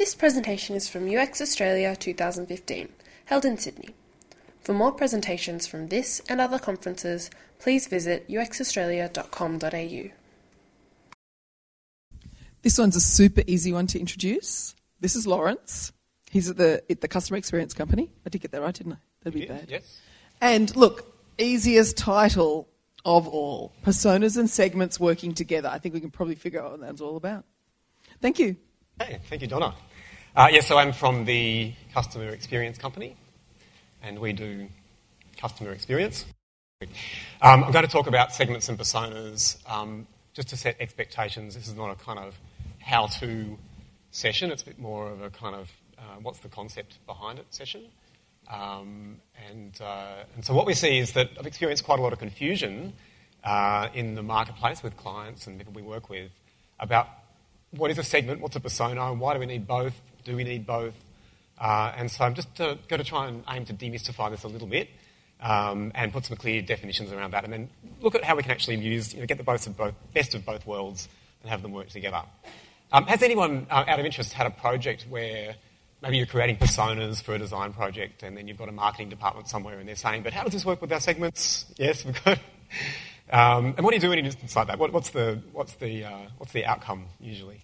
This presentation is from UX Australia 2015, held in Sydney. For more presentations from this and other conferences, please visit uxaustralia.com.au. This one's a super easy one to introduce. This is Lawrence. He's at the customer experience company. I did get that right, didn't I? That'd be bad. Yes. And look, easiest title of all, personas and segments working together. I think we can probably figure out what that's all about. Thank you. Hey, thank you, Donna. So I'm from the customer experience company, and we do customer experience. I'm going to talk about segments and personas, just to set expectations. This is not a kind of how-to session. It's a bit more of a kind of what's the concept behind it session. So what we see is that I've experienced quite a lot of confusion in the marketplace with clients and people we work with about what is a segment, what's a persona, why do we need both, and so I'm just going to try and aim to demystify this a little bit and put some clear definitions around that, and then look at how we can actually use, get the best of both worlds and have them work together. Has anyone, out of interest, had a project where maybe you're creating personas for a design project and then you've got a marketing department somewhere and they're saying, but how does this work with our segments? Yes, we've got... And what do you do in an instance like that? What's the outcome usually?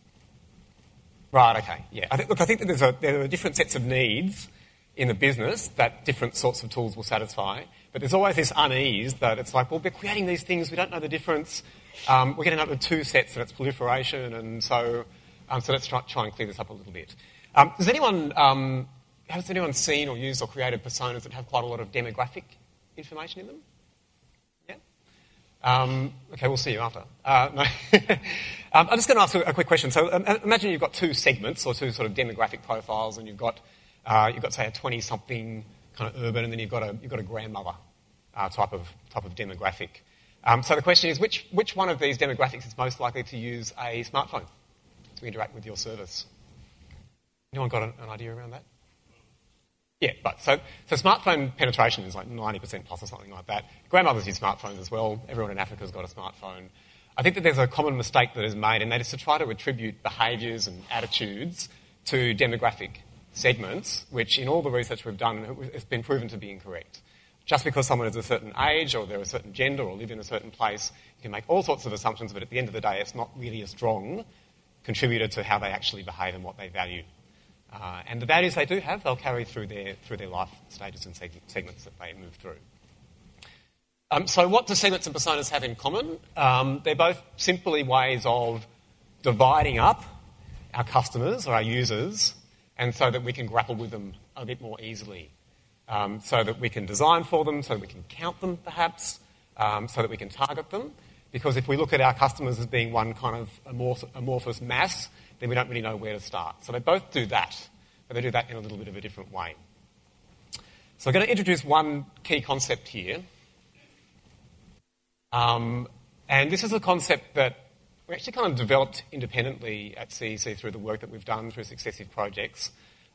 Right. Okay. Yeah. I think that there are different sets of needs in the business that different sorts of tools will satisfy. But there's always this unease that it's like, well, we're creating these things, we don't know the difference. We're getting up to two sets, and it's proliferation. And so let's try and clear this up a little bit. Has anyone seen or used or created personas that have quite a lot of demographic information in them? Okay, we'll see you after. I'm just going to ask a quick question. So imagine you've got two segments or two sort of demographic profiles, and you've got say a 20-something kind of urban, and then you've got a grandmother type of demographic. So the question is, which one of these demographics is most likely to use a smartphone to interact with your service? Anyone got an idea around that? Yeah, but so smartphone penetration is like 90% plus or something like that. Grandmothers use smartphones as well. Everyone in Africa's got a smartphone. I think that there's a common mistake that is made, and that is to try to attribute behaviours and attitudes to demographic segments, which in all the research we've done, it's been proven to be incorrect. Just because someone is a certain age or they're a certain gender or live in a certain place, you can make all sorts of assumptions, but at the end of the day, it's not really a strong contributor to how they actually behave and what they value. And the values they do have, they'll carry through their life stages and segments that they move through. So what do segments and personas have in common? They're both simply ways of dividing up our customers or our users, and so that we can grapple with them a bit more easily, so that we can design for them, so that we can count them perhaps, so that we can target them. Because if we look at our customers as being one kind of amorphous mass, then we don't really know where to start. So they both do that, but they do that in a little bit of a different way. So I'm going to introduce one key concept here. And this is a concept that we actually kind of developed independently at CEC through the work that we've done through successive projects.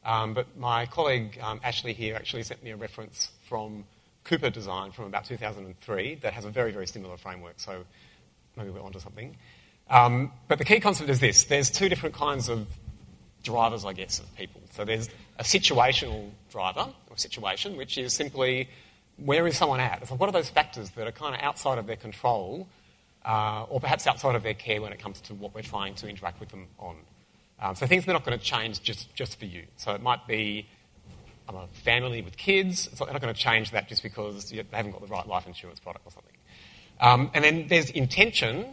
But my colleague Ashley here actually sent me a reference from Cooper Design from about 2003 that has a very, very similar framework. So maybe we're onto something. But the key concept is this. There's two different kinds of drivers, I guess, of people. So there's a situational driver, or situation, which is simply where is someone at? It's like, what are those factors that are kind of outside of their control or perhaps outside of their care when it comes to what we're trying to interact with them on? So things they're not going to change just for you. So it might be I'm a family with kids. So they're not going to change that just because they haven't got the right life insurance product or something. And then there's intention.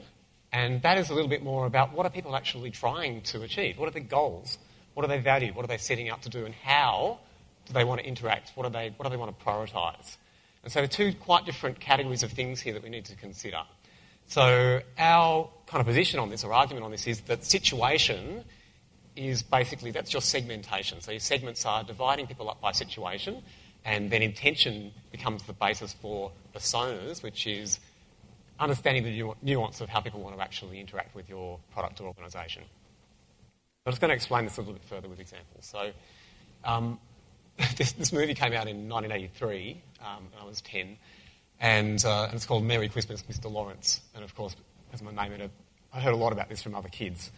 And that is a little bit more about what are people actually trying to achieve? What are their goals? What do they value? What are they setting out to do? And how do they want to interact? What do they want to prioritise? And so there are two quite different categories of things here that we need to consider. So our kind of position on this or argument on this is that situation is basically, that's your segmentation. So your segments are dividing people up by situation, and then intention becomes the basis for personas, which is understanding the nuance of how people want to actually interact with your product or organisation. I'm just going to explain this a little bit further with examples. So this movie came out in 1983, I was 10, and it's called Merry Christmas, Mr Lawrence. And of course, as my name in it, I heard a lot about this from other kids.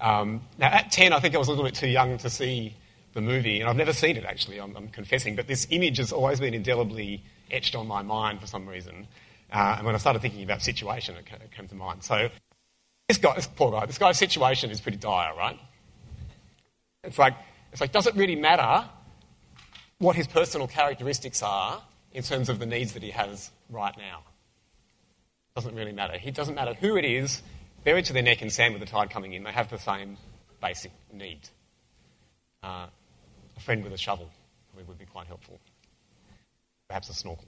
Now, at 10, I think I was a little bit too young to see the movie, and I've never seen it, actually, I'm confessing, but this image has always been indelibly etched on my mind for some reason. And when I started thinking about situation, it came to mind. So this poor guy's situation is pretty dire, right? It's like, does it really matter what his personal characteristics are in terms of the needs that he has right now? Doesn't really matter. It doesn't matter who it is, buried to their neck in sand with the tide coming in, they have the same basic need. A friend with a shovel would be quite helpful. Perhaps a snorkel.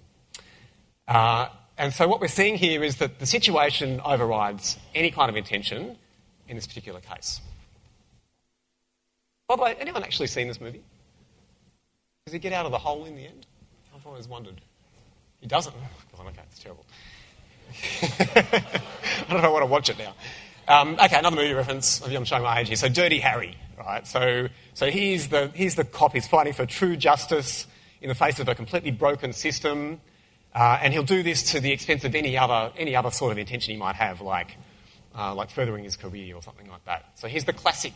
And so what we're seeing here is that the situation overrides any kind of intention in this particular case. By the way, anyone actually seen this movie? Does he get out of the hole in the end? I've always wondered. He doesn't. Oh, God, okay, it's terrible. I don't know why I watch it now. Okay, another movie reference. I'm showing my age here. So Dirty Harry, right? So he's the cop. He's fighting for true justice in the face of a completely broken system, and he'll do this to the expense of any other sort of intention he might have, like furthering his career or something like that. So he's the classic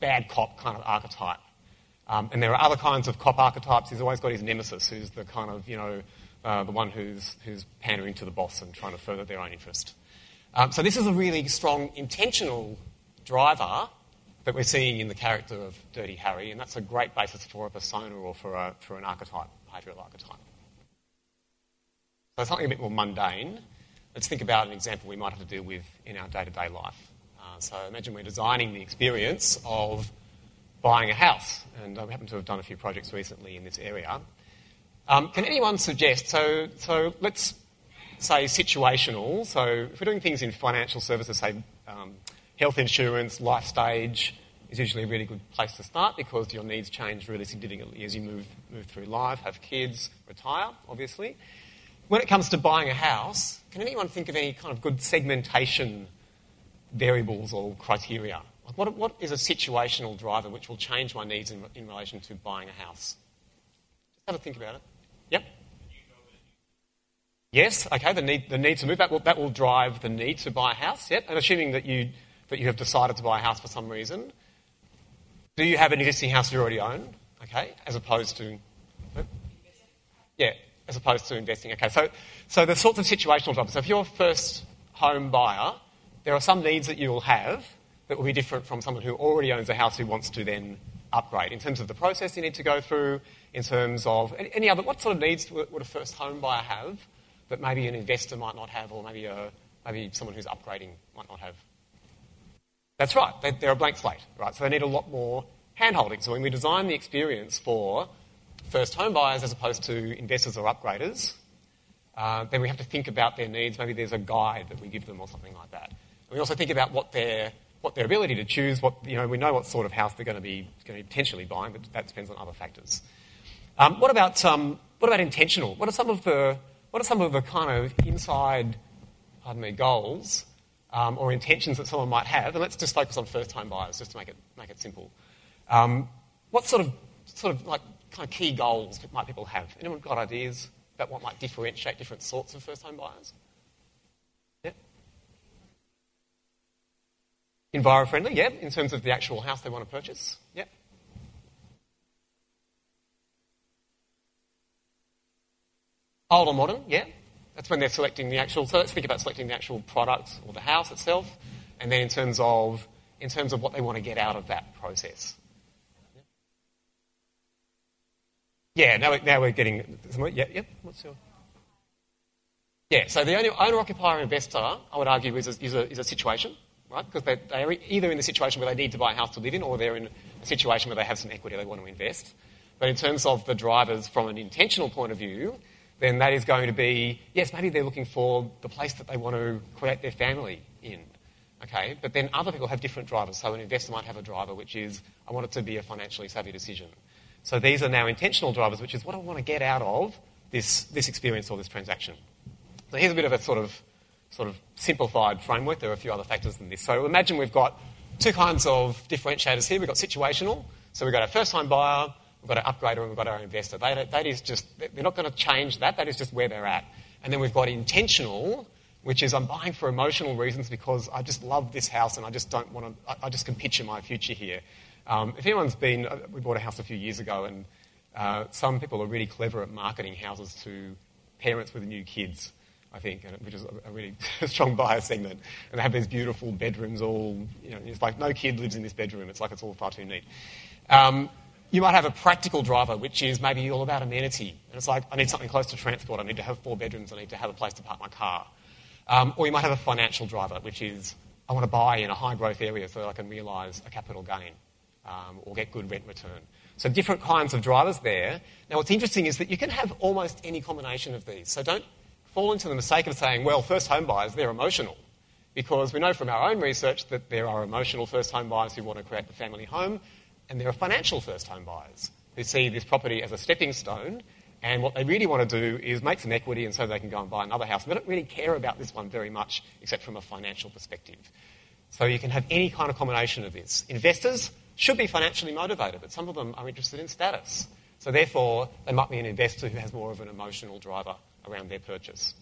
bad cop kind of archetype. And there are other kinds of cop archetypes. He's always got his nemesis, who's the kind of, the one who's pandering to the boss and trying to further their own interest. So this is a really strong intentional driver that we're seeing in the character of Dirty Harry, and that's a great basis for a persona or for an archetype, behavioural archetype. So something a bit more mundane. Let's think about an example we might have to deal with in our day-to-day life. So imagine we're designing the experience of buying a house, and we happen to have done a few projects recently in this area. Can anyone suggest, so let's say situational, so if we're doing things in financial services, say health insurance, life stage is usually a really good place to start because your needs change really significantly as you move through life, have kids, retire, obviously. When it comes to buying a house, can anyone think of any kind of good segmentation variables or criteria? Like what is a situational driver which will change my needs in relation to buying a house? Just have a think about it. Yep. Yes. Okay. The need to move, that will drive the need to buy a house. Yep. And assuming that you have decided to buy a house for some reason, do you have an existing house you already own? Okay. As opposed to investing. Okay. So the sorts of situational drivers. So if you're a first home buyer, there are some needs that you will have that will be different from someone who already owns a house who wants to then upgrade, in terms of the process you need to go through, in terms of any other, what sort of needs would a first home buyer have that maybe an investor might not have, or maybe someone who's upgrading might not have? That's right, they're a blank slate, right? So they need a lot more hand-holding. So when we design the experience for first home buyers as opposed to investors or upgraders, then we have to think about their needs. Maybe there's a guide that we give them or something like that. And we also think about what their ability to choose, we know what sort of house they're going to be potentially buying, but that depends on other factors. What about intentional? What are some of the kind of inside, goals or intentions that someone might have? And let's just focus on first-time buyers, just to make it simple. What sort of like kind of key goals might people have? Anyone got ideas about what might differentiate different sorts of first-time buyers? Enviro-friendly, yeah, in terms of the actual house they want to purchase, yeah. Old or modern, yeah. That's when they're selecting the actual. So let's think about selecting the actual product or the house itself, and then in terms of what they want to get out of that process. Yeah. Now we're getting. Yeah. What's your? Yeah. So the only owner-occupier investor, I would argue, is a situation. Right, because they're either in the situation where they need to buy a house to live in, or they're in a situation where they have some equity they want to invest. But in terms of the drivers from an intentional point of view, then that is going to be, yes, maybe they're looking for the place that they want to create their family in. Okay, but then other people have different drivers. So an investor might have a driver which is, I want it to be a financially savvy decision. So these are now intentional drivers, which is what I want to get out of this experience or this transaction. So here's a bit of a sort of simplified framework. There are a few other factors than this. So imagine we've got two kinds of differentiators here. We've got situational, so we've got our first-time buyer, we've got our upgrader, and we've got our investor. That is just, they're not going to change that. That is just where they're at. And then we've got intentional, which is I'm buying for emotional reasons because I just love this house and I just don't want to, I just can picture my future here. If anyone's been, we bought a house a few years ago, and some people are really clever at marketing houses to parents with new kids, I think, and which is a really strong buyer segment. And they have these beautiful bedrooms all, you know, it's like no kid lives in this bedroom. It's like it's all far too neat. You might have a practical driver, which is maybe all about amenity. And it's like, I need something close to transport. I need to have 4 bedrooms. I need to have a place to park my car. Or you might have a financial driver, which is, I want to buy in a high-growth area so that I can realise a capital gain or get good rent return. So different kinds of drivers there. Now, what's interesting is that you can have almost any combination of these. So don't fall into the mistake of saying, well, first home buyers, they're emotional, because we know from our own research that there are emotional first home buyers who want to create the family home, and there are financial first home buyers who see this property as a stepping stone, and what they really want to do is make some equity and so they can go and buy another house. And they don't really care about this one very much, except from a financial perspective. So you can have any kind of combination of this. Investors should be financially motivated, but some of them are interested in status. So therefore, they might be an investor who has more of an emotional driver around their purchase.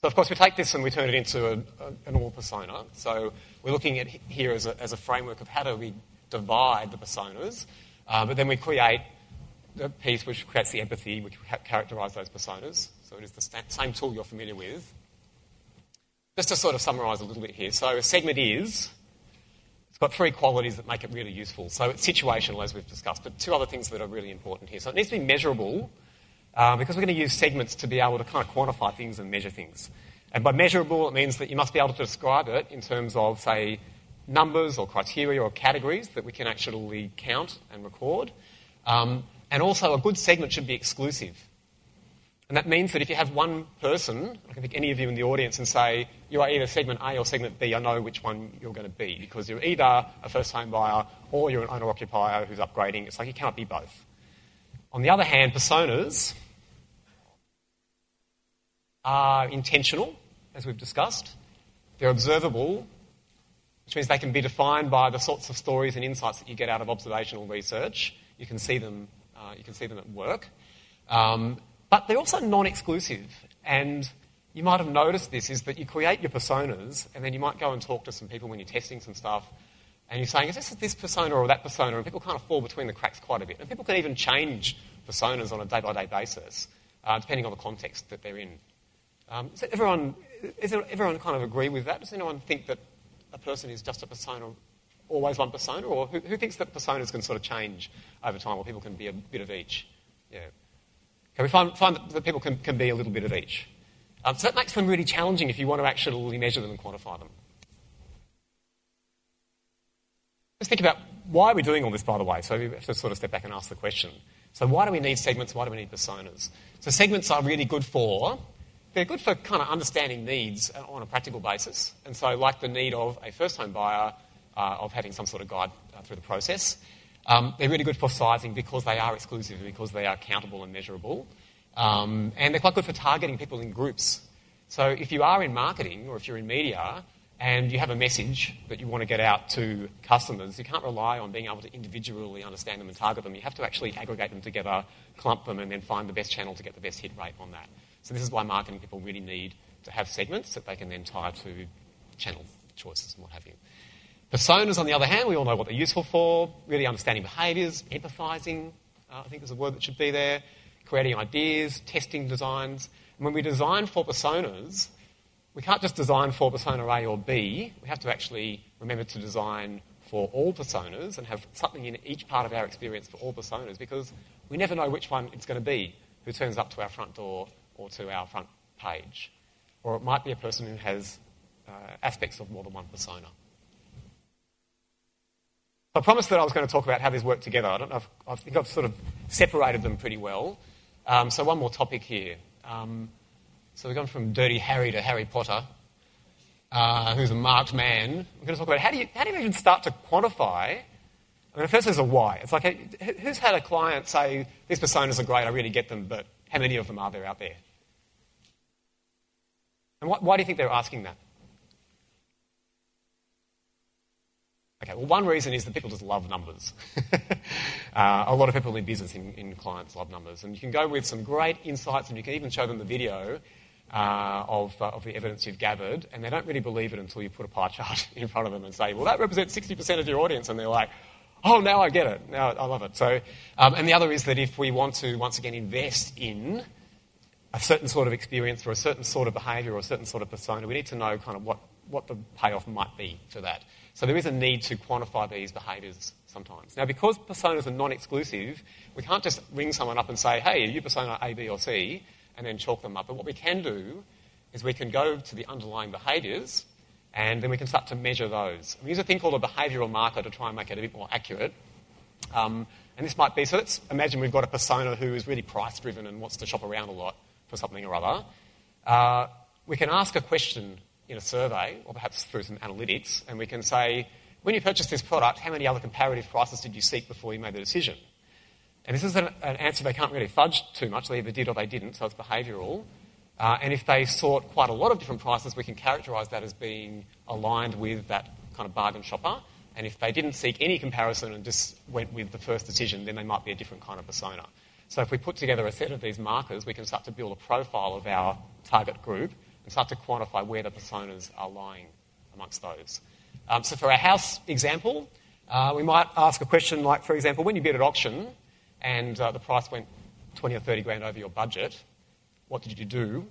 So of course we take this and we turn it into a normal persona. So we're looking at here as a framework of how do we divide the personas, but then we create the piece which creates the empathy, which characterises those personas. So it is the same tool you're familiar with. Just to sort of summarise a little bit here. So a segment is, it's got 3 qualities that make it really useful. So it's situational, as we've discussed, but 2 other things that are really important here. So it needs to be measurable, because we're going to use segments to be able to kind of quantify things and measure things. And by measurable, it means that you must be able to describe it in terms of, say, numbers or criteria or categories that we can actually count and record. And also a good segment should be exclusive. And that means that if you have one person, I can pick any of you in the audience and say, you are either segment A or segment B, I know which one you're going to be, because you're either a first home buyer or you're an owner-occupier who's upgrading. It's like you can't be both. On the other hand, personas are intentional, as we've discussed. They're observable, which means they can be defined by the sorts of stories and insights that you get out of observational research. You can see them, at work. But they're also non-exclusive, and you might have noticed this, is that you create your personas and then you might go and talk to some people when you're testing some stuff and you're saying, is this persona or that persona? And people kind of fall between the cracks quite a bit. And people can even change personas on a day-by-day basis, depending on the context that they're in. Does everyone kind of agree with that? Does anyone think that a person is just a persona, always one persona? Or who thinks that personas can sort of change over time or people can be a bit of each? Yeah. Okay, we find that people can be a little bit of each. So that makes them really challenging if you want to actually measure them and quantify them. Let's think about why we're doing all this, by the way. So we have to sort of step back and ask the question. So why do we need segments? Why do we need personas? So segments are really good for, they're good for kind of understanding needs on a practical basis. And so like the need of a first-home buyer, of having some sort of guide through the process. They're really good for sizing because they are exclusive, because they are countable and measurable. And they're quite good for targeting people in groups. So if you are in marketing or if you're in media and you have a message that you want to get out to customers, you can't rely on being able to individually understand them and target them. You have to actually aggregate them together, clump them, and then find the best channel to get the best hit rate on that. So this is why marketing people really need to have segments that they can then tie to channel choices and what have you. Personas, on the other hand, we all know what they're useful for, really understanding behaviours, empathising, I think is a word that should be there, creating ideas, testing designs. And when we design for personas, we can't just design for persona A or B. We have to actually remember to design for all personas and have something in each part of our experience for all personas, because we never know which one it's going to be who turns up to our front door or to our front page. Or it might be a person who has aspects of more than one persona. I promised that I was going to talk about how these work together. I think I've sort of separated them pretty well. So one more topic here. So we've gone from Dirty Harry to Harry Potter, who's a marked man. We're going to talk about how do you even start to quantify? I mean, first there's a why. It's like, who's had a client say, these personas are great, I really get them, but how many of them are there out there? And why do you think they're asking that? Okay, well, one reason is that people just love numbers. A lot of people in business, in clients, love numbers. And you can go with some great insights, and you can even show them the video of the evidence you've gathered, and they don't really believe it until you put a pie chart in front of them and say, well, that represents 60% of your audience. And they're like, oh, now I get it. Now I love it. So, and the other is that if we want to, once again, invest in a certain sort of experience or a certain sort of behaviour or a certain sort of persona, we need to know kind of what the payoff might be for that. So there is a need to quantify these behaviours sometimes. Now, because personas are non-exclusive, we can't just ring someone up and say, hey, are you persona A, B or C, and then chalk them up. But what we can do is we can go to the underlying behaviours and then we can start to measure those. We use a thing called a behavioural marker to try and make it a bit more accurate. And this might be, so let's imagine we've got a persona who is really price-driven and wants to shop around a lot for something or other. We can ask a question in a survey, or perhaps through some analytics, and we can say, when you purchased this product, how many other comparative prices did you seek before you made the decision? And this is an answer they can't really fudge too much. They either did or they didn't, so it's behavioural. And if they sought quite a lot of different prices, we can characterise that as being aligned with that kind of bargain shopper. And if they didn't seek any comparison and just went with the first decision, then they might be a different kind of persona. So if we put together a set of these markers, we can start to build a profile of our target group and start to quantify where the personas are lying amongst those. So for our house example, we might ask a question like, for example, when you bid at auction and the price went 20 or 30 grand over your budget, what did you do?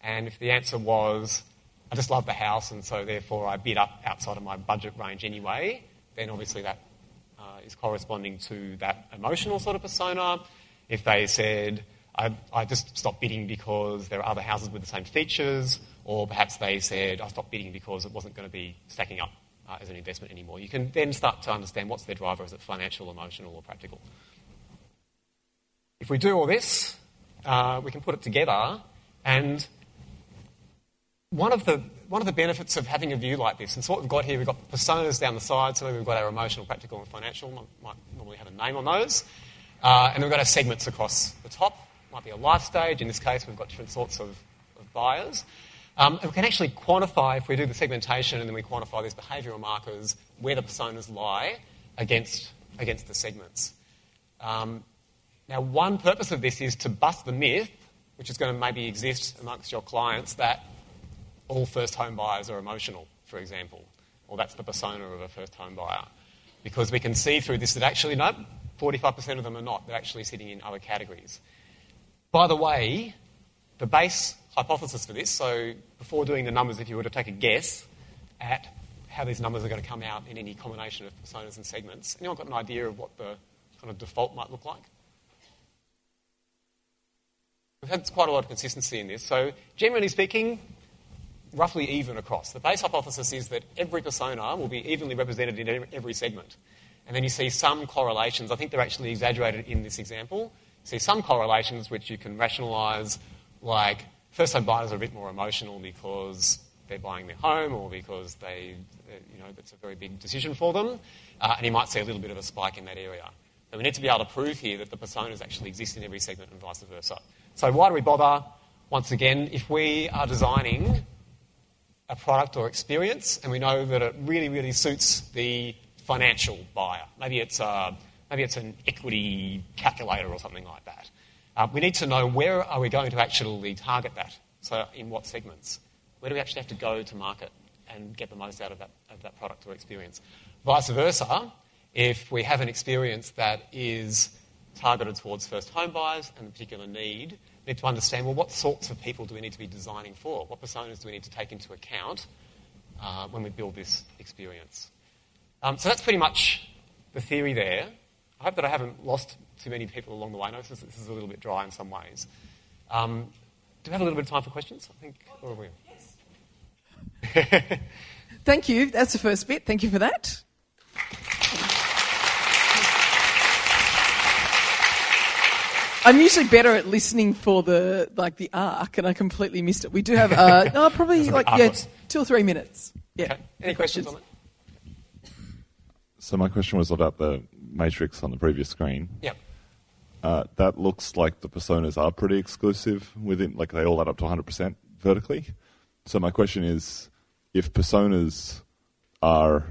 And if the answer was, I just love the house and so therefore I bid up outside of my budget range anyway, then obviously that is corresponding to that emotional sort of persona. If they said, I just stopped bidding because there are other houses with the same features, or perhaps they said, I stopped bidding because it wasn't going to be stacking up as an investment anymore. You can then start to understand what's their driver. Is it financial, emotional or practical? If we do all this, we can put it together, and one of the benefits of having a view like this, and so what we've got here, we've got personas down the side, so we've got our emotional, practical and financial, might normally have a name on those, and then we've got our segments across the top. Might be a life stage. In this case, we've got different sorts of buyers. And we can actually quantify, if we do the segmentation and then we quantify these behavioural markers, where the personas lie against the segments. Now, one purpose of this is to bust the myth, which is going to maybe exist amongst your clients, that all first home buyers are emotional, for example, or that's the persona of a first home buyer. Because we can see through this that actually, no, 45% of them are not. They're actually sitting in other categories. By the way, the base hypothesis for this, so before doing the numbers, if you were to take a guess at how these numbers are going to come out in any combination of personas and segments, anyone got an idea of what the kind of default might look like? We've had quite a lot of consistency in this. So generally speaking, roughly even across. The base hypothesis is that every persona will be evenly represented in every segment. And then you see some correlations. I think they're actually exaggerated in this example. See some correlations which you can rationalise, like first-time buyers are a bit more emotional because they're buying their home or because that's a very big decision for them, and you might see a little bit of a spike in that area. But we need to be able to prove here that the personas actually exist in every segment and vice versa. So why do we bother? Once again, if we are designing a product or experience and we know that it really, really suits the financial buyer, maybe it's an equity calculator or something like that. We need to know where are we going to actually target that, so in what segments. Where do we actually have to go to market and get the most out of that product or experience? Vice versa, if we have an experience that is targeted towards first home buyers and a particular need, we need to understand, well, what sorts of people do we need to be designing for? What personas do we need to take into account when we build this experience? So that's pretty much the theory there. I hope that I haven't lost too many people along the way. I notice this is a little bit dry in some ways. Do we have a little bit of time for questions? I think, or are we? Yes. Thank you. That's the first bit. Thank you for that. I'm usually better at listening for the arc, and I completely missed it. We do have probably 2 or 3 minutes. Yeah. Okay. Any questions on that? So my question was about the matrix on the previous screen. Yep. That looks like the personas are pretty exclusive within, like they all add up to 100% vertically. So my question is, if personas are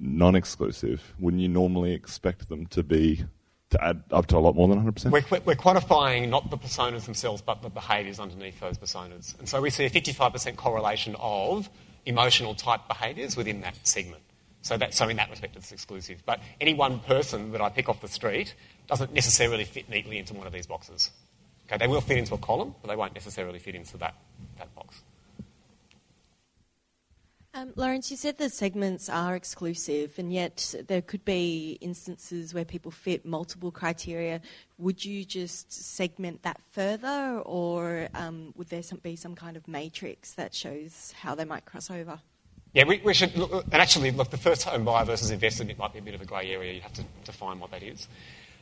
non-exclusive, wouldn't you normally expect them to add up to a lot more than 100%? We're quantifying not the personas themselves, but the behaviours underneath those personas. And so we see a 55% correlation of emotional type behaviours within that segment. So in that respect, it's exclusive. But any one person that I pick off the street doesn't necessarily fit neatly into one of these boxes. Okay, they will fit into a column, but they won't necessarily fit into that box. Lawrence, you said the segments are exclusive, and yet there could be instances where people fit multiple criteria. Would you just segment that further, or would there be some kind of matrix that shows how they might cross over? Yeah, we should look, and actually, look, the first home buyer versus investor bit might be a bit of a grey area. You have to define what that is.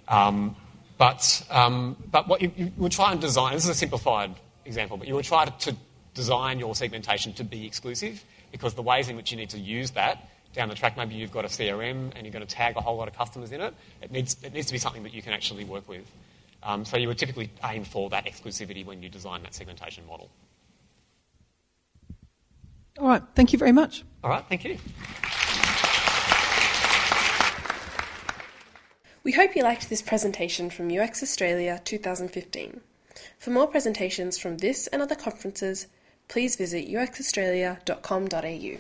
But what you would try and design, this is a simplified example, but you would try to design your segmentation to be exclusive, because the ways in which you need to use that down the track, maybe you've got a CRM and you're going to tag a whole lot of customers in it. It needs to be something that you can actually work with. So you would typically aim for that exclusivity when you design that segmentation model. All right, thank you very much. All right, thank you. We hope you liked this presentation from UX Australia 2015. For more presentations from this and other conferences, please visit uxaustralia.com.au.